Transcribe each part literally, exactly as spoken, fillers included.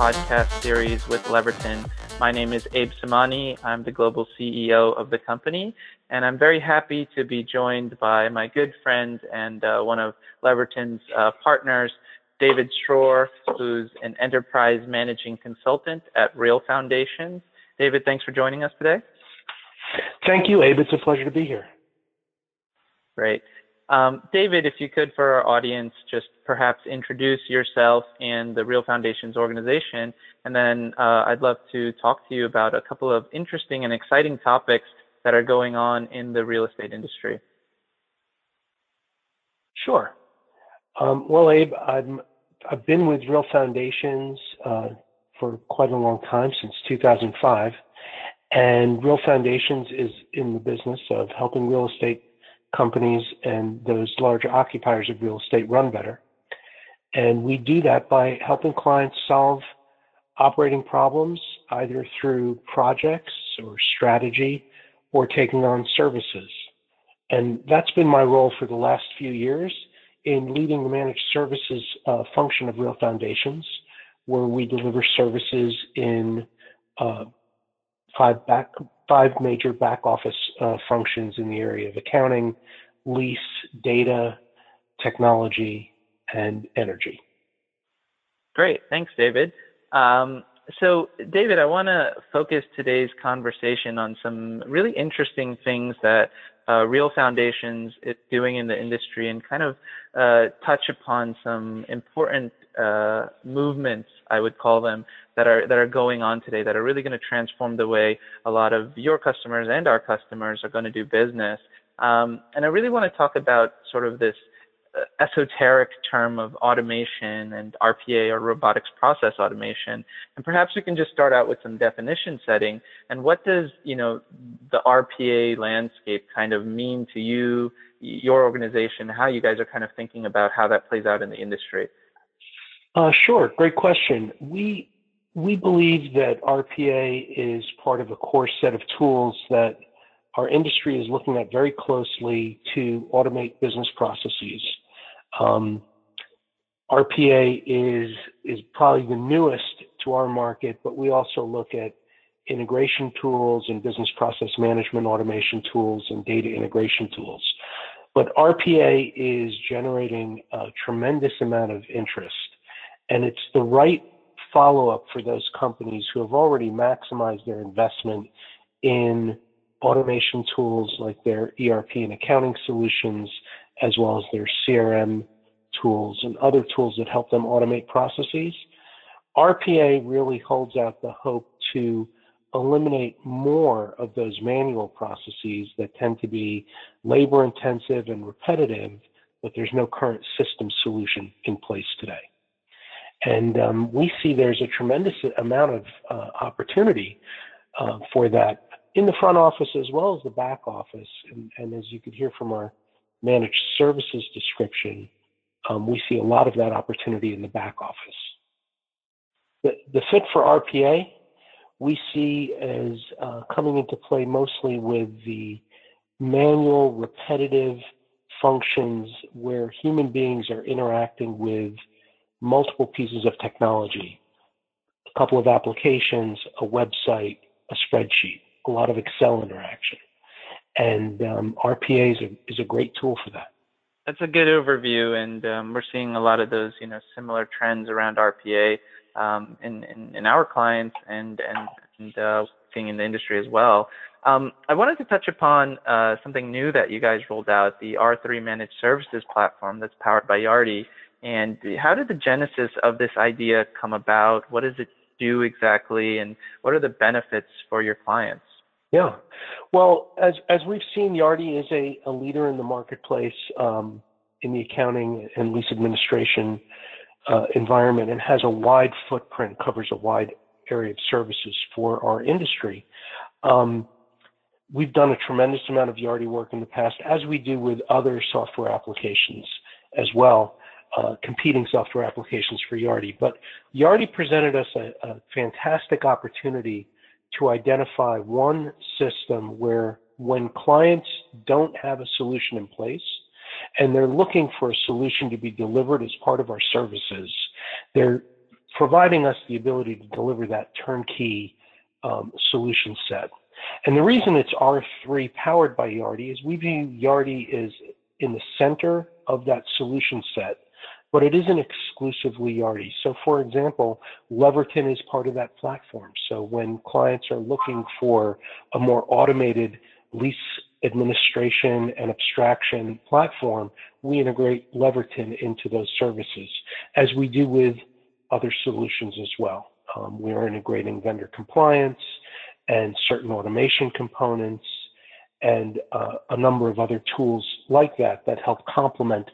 podcast series with Leverton. My name is Abe Simani. I'm the global C E O of the company, and I'm very happy to be joined by my good friend and uh, one of Leverton's uh, partners, David Schroer, who's an enterprise managing consultant at Real Foundations. David, thanks for joining us today. Thank you, Abe. It's a pleasure to be here. Great. Um, David, if you could, for our audience, just perhaps introduce yourself and the Real Foundations organization, and then uh, I'd love to talk to you about a couple of interesting and exciting topics that are going on in the real estate industry. Sure. Um, well, Abe, I'm, I've been with Real Foundations uh, for quite a long time, since two thousand five, and Real Foundations is in the business of helping real estate companies and those large occupiers of real estate run better. And we do that by helping clients solve operating problems, either through projects or strategy or taking on services. And that's been my role for the last few years in leading the managed services uh, function of Real Foundations, where we deliver services in uh, five back Five major back office uh, functions in the area of accounting, lease, data, technology, and energy. Great. Thanks, David. Um, so, David, I want to focus today's conversation on some really interesting things that uh, Real Foundations is doing in the industry, and kind of uh, touch upon some important uh, movements, I would call them, that are that are going on today that are really going to transform the way a lot of your customers and our customers are going to do business. Um, and I really want to talk about sort of this uh, esoteric term of automation and R P A, or robotics process automation. And perhaps we can just start out with some definition setting. And what does, you know, the R P A landscape kind of mean to you, your organization, how you guys are kind of thinking about how that plays out in the industry? Uh, sure. Great question. We We believe that R P A is part of a core set of tools that our industry is looking at very closely to automate business processes. Um, R P A is is probably the newest to our market, but we also look at integration tools and business process management automation tools and data integration tools. But R P A is generating a tremendous amount of interest, and it's the right follow-up for those companies who have already maximized their investment in automation tools like their E R P and accounting solutions, as well as their C R M tools and other tools that help them automate processes. R P A really holds out the hope to eliminate more of those manual processes that tend to be labor-intensive and repetitive, but there's no current system solution in place today. And um, we see there's a tremendous amount of uh, opportunity uh, for that in the front office as well as the back office. And, and as you could hear from our managed services description, um, we see a lot of that opportunity in the back office. The, the fit for R P A, we see as uh, coming into play mostly with the manual, repetitive functions where human beings are interacting with multiple pieces of technology, a couple of applications, a website, a spreadsheet, a lot of Excel interaction. And um, R P A is a, is a great tool for that. That's a good overview, and um, we're seeing a lot of those, you know, similar trends around R P A um, in, in, in our clients and, and, and uh, seeing in the industry as well. Um, I wanted to touch upon uh, something new that you guys rolled out, the R three managed services platform that's powered by Yardi. And how did the genesis of this idea come about? What does it do exactly? And what are the benefits for your clients? Yeah. Well, as as we've seen, Yardi is a, a leader in the marketplace um, in the accounting and lease administration uh, environment, and has a wide footprint, covers a wide area of services for our industry. Um, we've done a tremendous amount of Yardi work in the past, as we do with other software applications as well. Uh, competing software applications for Yardi. But Yardi presented us a, a fantastic opportunity to identify one system where, when clients don't have a solution in place and they're looking for a solution to be delivered as part of our services, they're providing us the ability to deliver that turnkey um, solution set. And the reason it's R three powered by Yardi is we view Yardi as in the center of that solution set, but it isn't exclusively Yardi. So for example, Leverton is part of that platform. So when clients are looking for a more automated lease administration and abstraction platform, we integrate Leverton into those services, as we do with other solutions as well. Um, we are integrating vendor compliance and certain automation components and uh, a number of other tools like that that help complement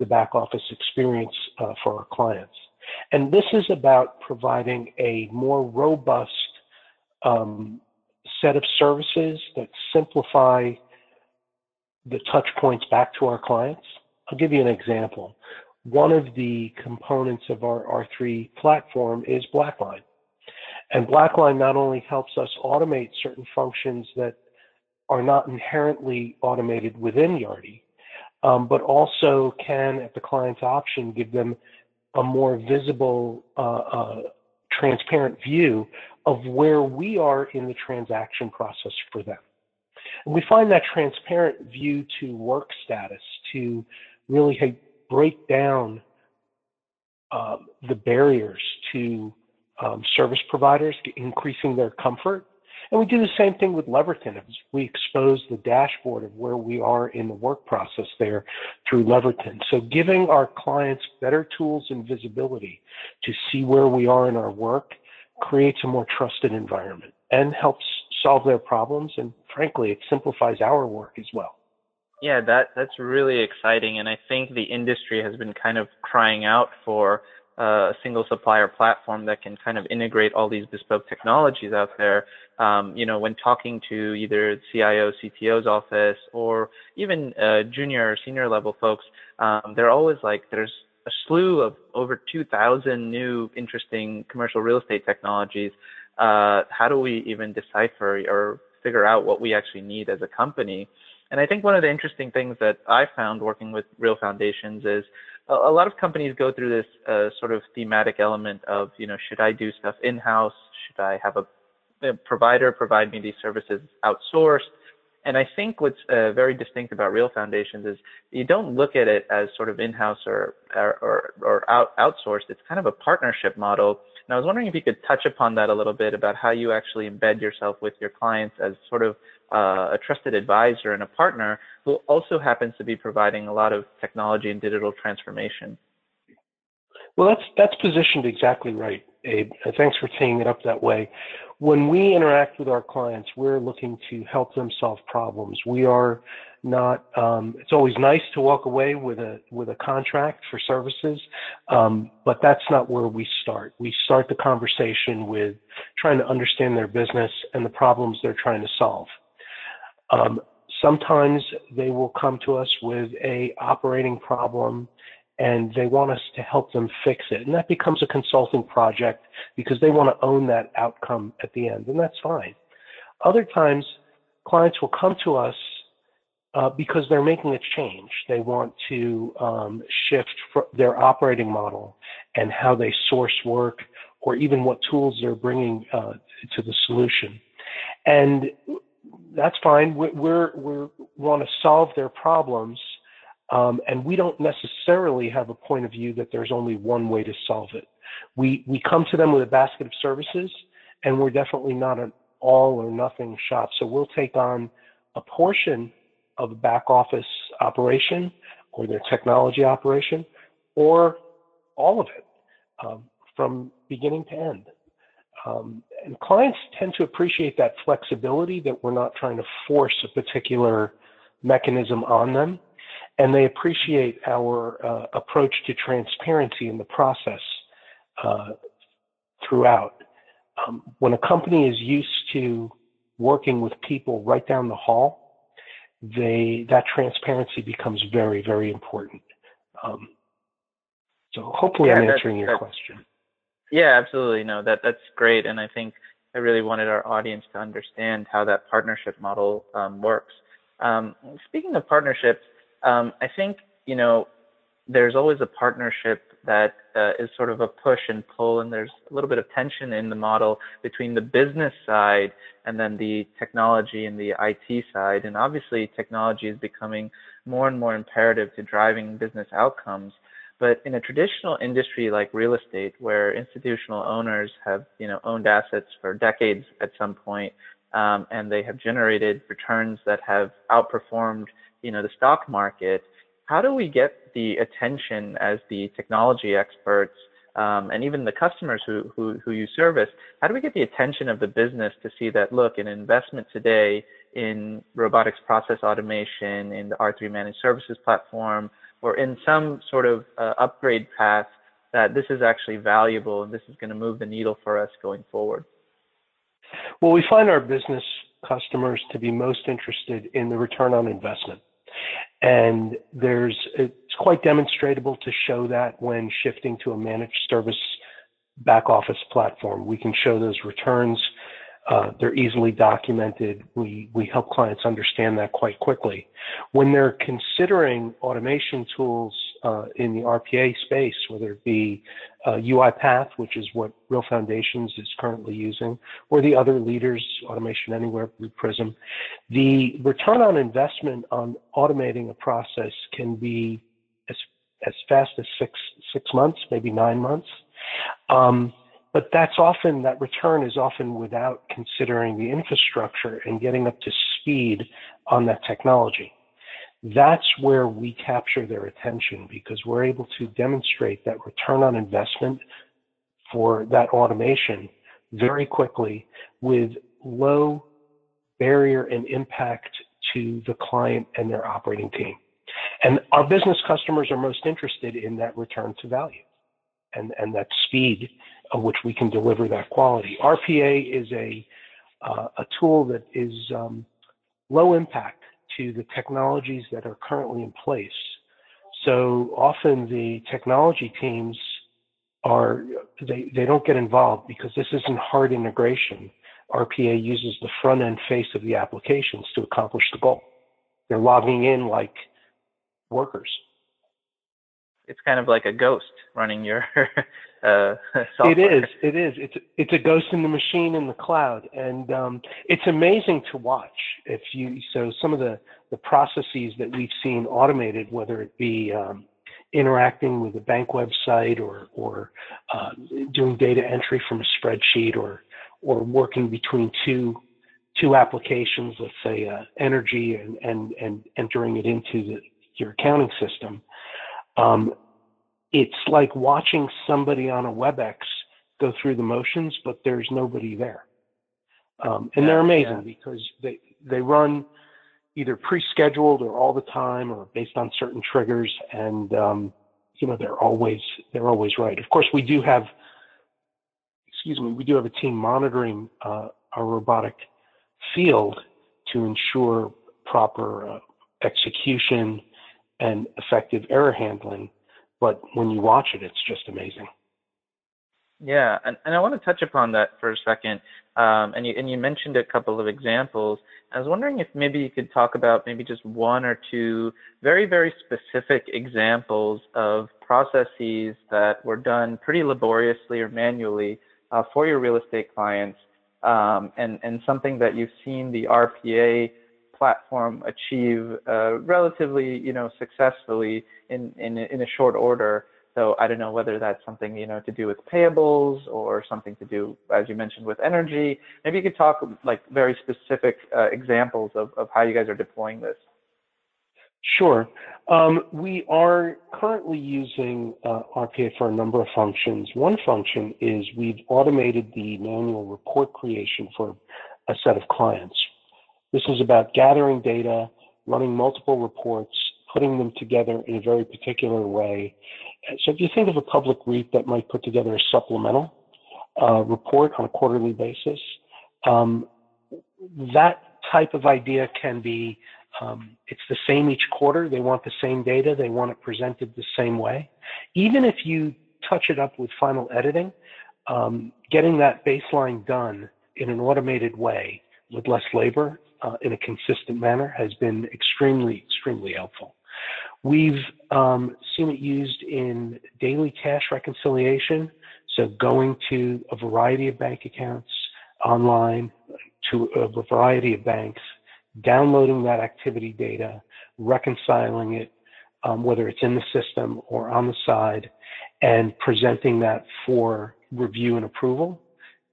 the back office experience uh, for our clients. And this is about providing a more robust um, set of services that simplify the touch points back to our clients. I'll give you an example. One of the components of our R three platform is Blackline. And Blackline not only helps us automate certain functions that are not inherently automated within Yardi, um, but also can, at the client's option, give them a more visible, uh, uh, transparent view of where we are in the transaction process for them. And we find that transparent view to work status to really break down uh, the barriers to Um, service providers, increasing their comfort. And we do the same thing with Leverton. We expose the dashboard of where we are in the work process there through Leverton. So giving our clients better tools and visibility to see where we are in our work creates a more trusted environment and helps solve their problems. And frankly, it simplifies our work as well. Yeah, that, that's really exciting. And I think the industry has been kind of crying out for a single supplier platform that can kind of integrate all these bespoke technologies out there. Um, you know, when talking to either C I O, C T O's office, or even uh, junior or senior level folks, um, they're always like, there's a slew of over two thousand new interesting commercial real estate technologies. Uh, how do we even decipher or figure out what we actually need as a company? And I think one of the interesting things that I found working with Real Foundations is a, a lot of companies go through this uh, sort of thematic element of, you know, should I do stuff in-house? Should I have a, a provider provide me these services outsourced? And I think what's uh, very distinct about Real Foundations is you don't look at it as sort of in-house or, or, or out, outsourced. It's kind of a partnership model. And I was wondering if you could touch upon that a little bit about how you actually embed yourself with your clients as sort of Uh, a trusted advisor and a partner who also happens to be providing a lot of technology and digital transformation. Well, that's that's positioned exactly right, Abe. Thanks for teeing it up that way. When we interact with our clients, we're looking to help them solve problems. We are not. Um, it's always nice to walk away with a with a contract for services, um, but that's not where we start. We start the conversation with trying to understand their business and the problems they're trying to solve. Um, sometimes they will come to us with a operating problem and they want us to help them fix it. And that becomes a consulting project because they want to own that outcome at the end. And that's fine. Other times clients will come to us, uh, because they're making a change. They want to, um, shift their operating model and how they source work or even what tools they're bringing, uh, to the solution. And that's fine. We're, we're, we're want to solve their problems, um, and we don't necessarily have a point of view that there's only one way to solve it. We we come to them with a basket of services, and we're definitely not an all or nothing shop. So we'll take on a portion of a back office operation or their technology operation, or all of it um, from beginning to end. Um, and clients tend to appreciate that flexibility, that we're not trying to force a particular mechanism on them. And they appreciate our uh, approach to transparency in the process uh, throughout. Um, when a company is used to working with people right down the hall, they, that transparency becomes very, very important. Um, so hopefully yeah, I'm answering your question. Yeah, absolutely. No, that that's great. And I think I really wanted our audience to understand how that partnership model um, works. Um, speaking of partnerships, um, I think, you know, there's always a partnership that uh, is sort of a push and pull, and there's a little bit of tension in the model between the business side and then the technology and the I T side. And obviously technology is becoming more and more imperative to driving business outcomes. But in a traditional industry like real estate, where institutional owners have, you know, owned assets for decades at some point, um, and they have generated returns that have outperformed, you know, the stock market, how do we get the attention as the technology experts um, and even the customers who, who, who you service? How do we get the attention of the business to see that, look, an investment today in robotics process automation, in the R three managed services platform, or in some sort of uh, upgrade path, that this is actually valuable and this is going to move the needle for us going forward? Well, we find our business customers to be most interested in the return on investment. And there's, it's quite demonstrable to show that when shifting to a managed service back office platform. We can show those returns. Uh, they're easily documented. We, we help clients understand that quite quickly. When they're considering automation tools uh, in the R P A space, whether it be uh, UiPath, which is what Real Foundations is currently using, or the other leaders, Automation Anywhere, Blue Prism, the return on investment on automating a process can be as, as fast as six, six months, maybe nine months. Um, But that's often, that return is often without considering the infrastructure and getting up to speed on that technology. That's where we capture their attention, because we're able to demonstrate that return on investment for that automation very quickly with low barrier and impact to the client and their operating team. And our business customers are most interested in that return to value and, and that speed of which we can deliver that quality. R P A is a uh, a tool that is um, low impact to the technologies that are currently in place. So often the technology teams are they they don't get involved because this isn't hard integration. R P A uses the front end face of the applications to accomplish the goal. They're logging in like workers. It's kind of like a ghost running your uh, software. It is. It is. It's it's a ghost in the machine in the cloud, and um, it's amazing to watch. If you so some of the the processes that we've seen automated, whether it be um, interacting with a bank website or or uh, doing data entry from a spreadsheet or or working between two two applications, let's say uh, energy and and and entering it into the, your accounting system. Um, it's like watching somebody on a WebEx go through the motions, but there's nobody there. Um, and yeah, they're amazing yeah. because they, they run either pre-scheduled or all the time or based on certain triggers. And, um, you know, they're always, they're always right. Of course, we do have, excuse me, we do have a team monitoring, uh, our robotic field to ensure proper uh, execution and effective error handling, but when you watch it, it's just amazing. Yeah, and, and I want to touch upon that for a second. Um, and, you, and you mentioned a couple of examples. I was wondering if maybe you could talk about maybe just one or two very, very specific examples of processes that were done pretty laboriously or manually uh, for your real estate clients, um, and, and something that you've seen the R P A platform achieve uh, relatively, you know, successfully in, in, in a short order. So I don't know whether that's something, you know, to do with payables or something to do, as you mentioned, with energy. Maybe you could talk like very specific uh, examples of, of how you guys are deploying this. Sure. Um, we are currently using uh, R P A for a number of functions. One function is we've automated the manual report creation for a set of clients. This is about gathering data, running multiple reports, putting them together in a very particular way. So if you think of a public REAP that might put together a supplemental uh, report on a quarterly basis, um, that type of idea can be, um, it's the same each quarter. They want the same data. They want it presented the same way. Even if you touch it up with final editing, um, getting that baseline done in an automated way with less labor, Uh, in a consistent manner has been extremely, extremely helpful. We've um, seen it used in daily cash reconciliation. So going to a variety of bank accounts online, to a variety of banks, downloading that activity data, reconciling it, um, whether it's in the system or on the side, and presenting that for review and approval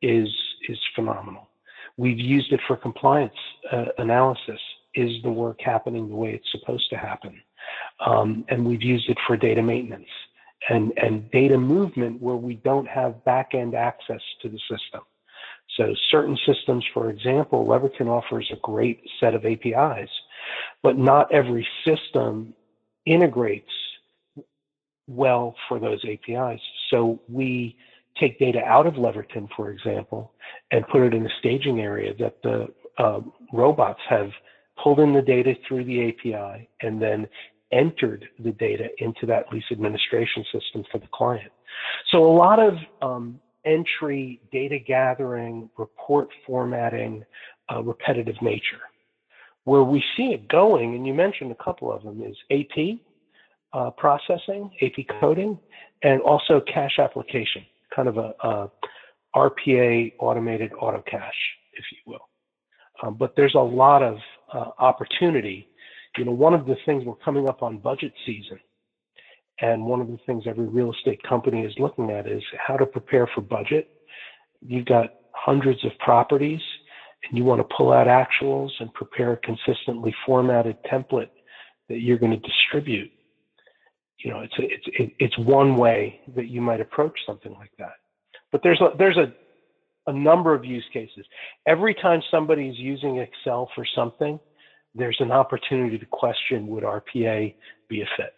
is is phenomenal. We've used it for compliance uh, analysis. Is the work happening the way it's supposed to happen? Um, and we've used it for data maintenance and, and data movement where we don't have back-end access to the system. So certain systems, for example, Leverton offers a great set of A P Is, but not every system integrates well for those A P Is. So we take data out of Leverton, for example, and put it in a staging area that the uh, robots have pulled in the data through the A P I and then entered the data into that lease administration system for the client. So a lot of um, entry, data gathering, report formatting, uh, repetitive nature. Where we see it going, and you mentioned a couple of them, is A P uh, processing, A P coding, and also cash application, kind of a, a R P A automated auto cache, if you will. Um, but there's a lot of uh, opportunity. You know, one of the things, we're coming up on budget season, and one of the things every real estate company is looking at is how to prepare for budget. You've got hundreds of properties, and you want to pull out actuals and prepare a consistently formatted template that you're going to distribute. You know, it's a, it's it's one way that you might approach something like that. But there's a, there's a a number of use cases. Every time somebody's using Excel for something, there's an opportunity to question, would R P A be a fit?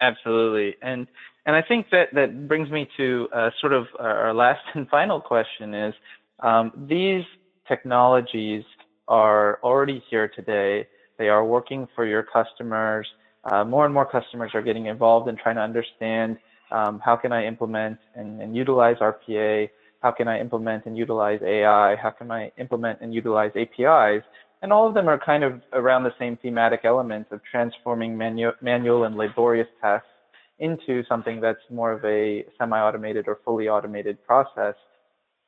Absolutely. And and I think that, that brings me to uh, sort of our last and final question is, um, these technologies are already here today. They are working for your customers. Uh, more and more customers are getting involved in trying to understand um, how can I implement and, and utilize R P A? How can I implement and utilize A I? How can I implement and utilize A P Is? And all of them are kind of around the same thematic elements of transforming manu manual and laborious tasks into something that's more of a semi-automated or fully automated process.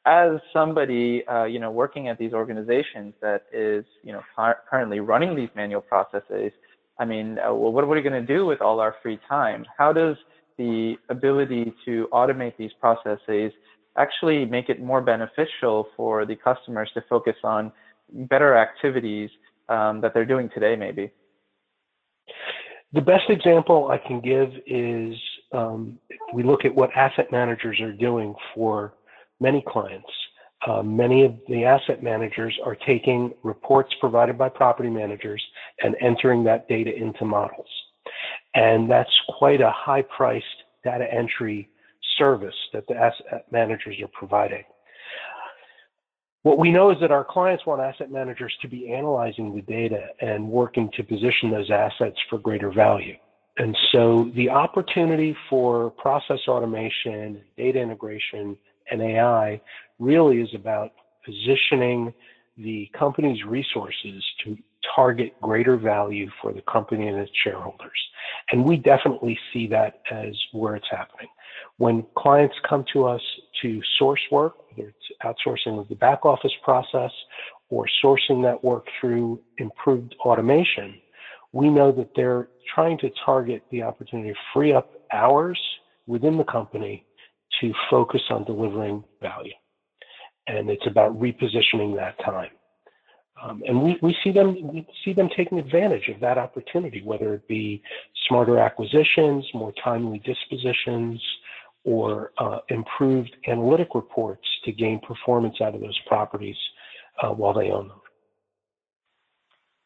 As somebody, uh, you know, working at these organizations that is, you know, currently running these manual processes, I mean, uh, well, what are we going to do with all our free time? How does the ability to automate these processes actually make it more beneficial for the customers to focus on better activities um, that they're doing today, maybe? The best example I can give is um, if we look at what asset managers are doing for many clients. Uh, many of the asset managers are taking reports provided by property managers and entering that data into models. And that's quite a high-priced data entry service that the asset managers are providing. What we know is that our clients want asset managers to be analyzing the data and working to position those assets for greater value. And so the opportunity for process automation, data integration, and A I really is about positioning the company's resources to target greater value for the company and its shareholders. And we definitely see that as where it's happening. When clients come to us to source work, whether it's outsourcing of the back office process or sourcing that work through improved automation, we know that they're trying to target the opportunity to free up hours within the company to focus on delivering value. And it's about repositioning that time. Um, and we, we see them we see them taking advantage of that opportunity, whether it be smarter acquisitions, more timely dispositions, or uh, improved analytic reports to gain performance out of those properties uh, while they own them.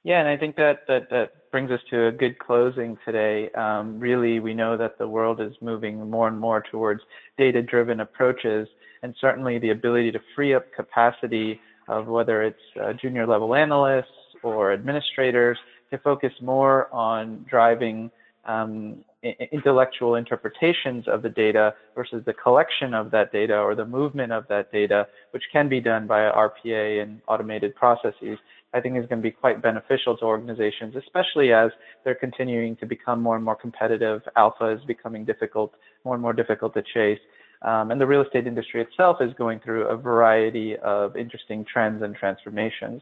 Yeah, and I think that that, that brings us to a good closing today. Um, really, we know that the world is moving more and more towards data-driven approaches, and certainly the ability to free up capacity of whether it's uh, junior level analysts or administrators to focus more on driving um, intellectual interpretations of the data versus the collection of that data or the movement of that data, which can be done by R P A and automated processes. I think is going to be quite beneficial to organizations, especially as they're continuing to become more and more competitive. Alpha is becoming difficult, more and more difficult to chase. Um, and the real estate industry itself is going through a variety of interesting trends and transformations.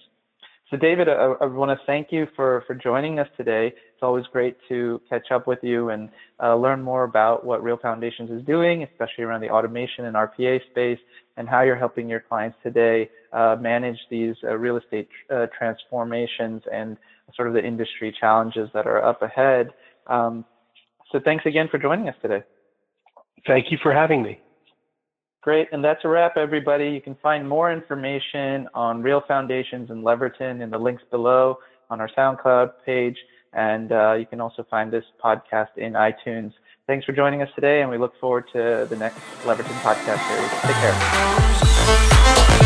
So David, I, I want to thank you for, for joining us today. It's always great to catch up with you and uh, learn more about what Real Foundations is doing, especially around the automation and R P A space, and how you're helping your clients today uh, manage these uh, real estate uh, transformations and sort of the industry challenges that are up ahead. Um, so thanks again for joining us today. Thank you for having me. Great, and that's a wrap, everybody. You can find more information on Real Foundations and Leverton in the links below on our SoundCloud page, and uh, you can also find this podcast in iTunes. Thanks for joining us today, and we look forward to the next Leverton podcast series. Take care.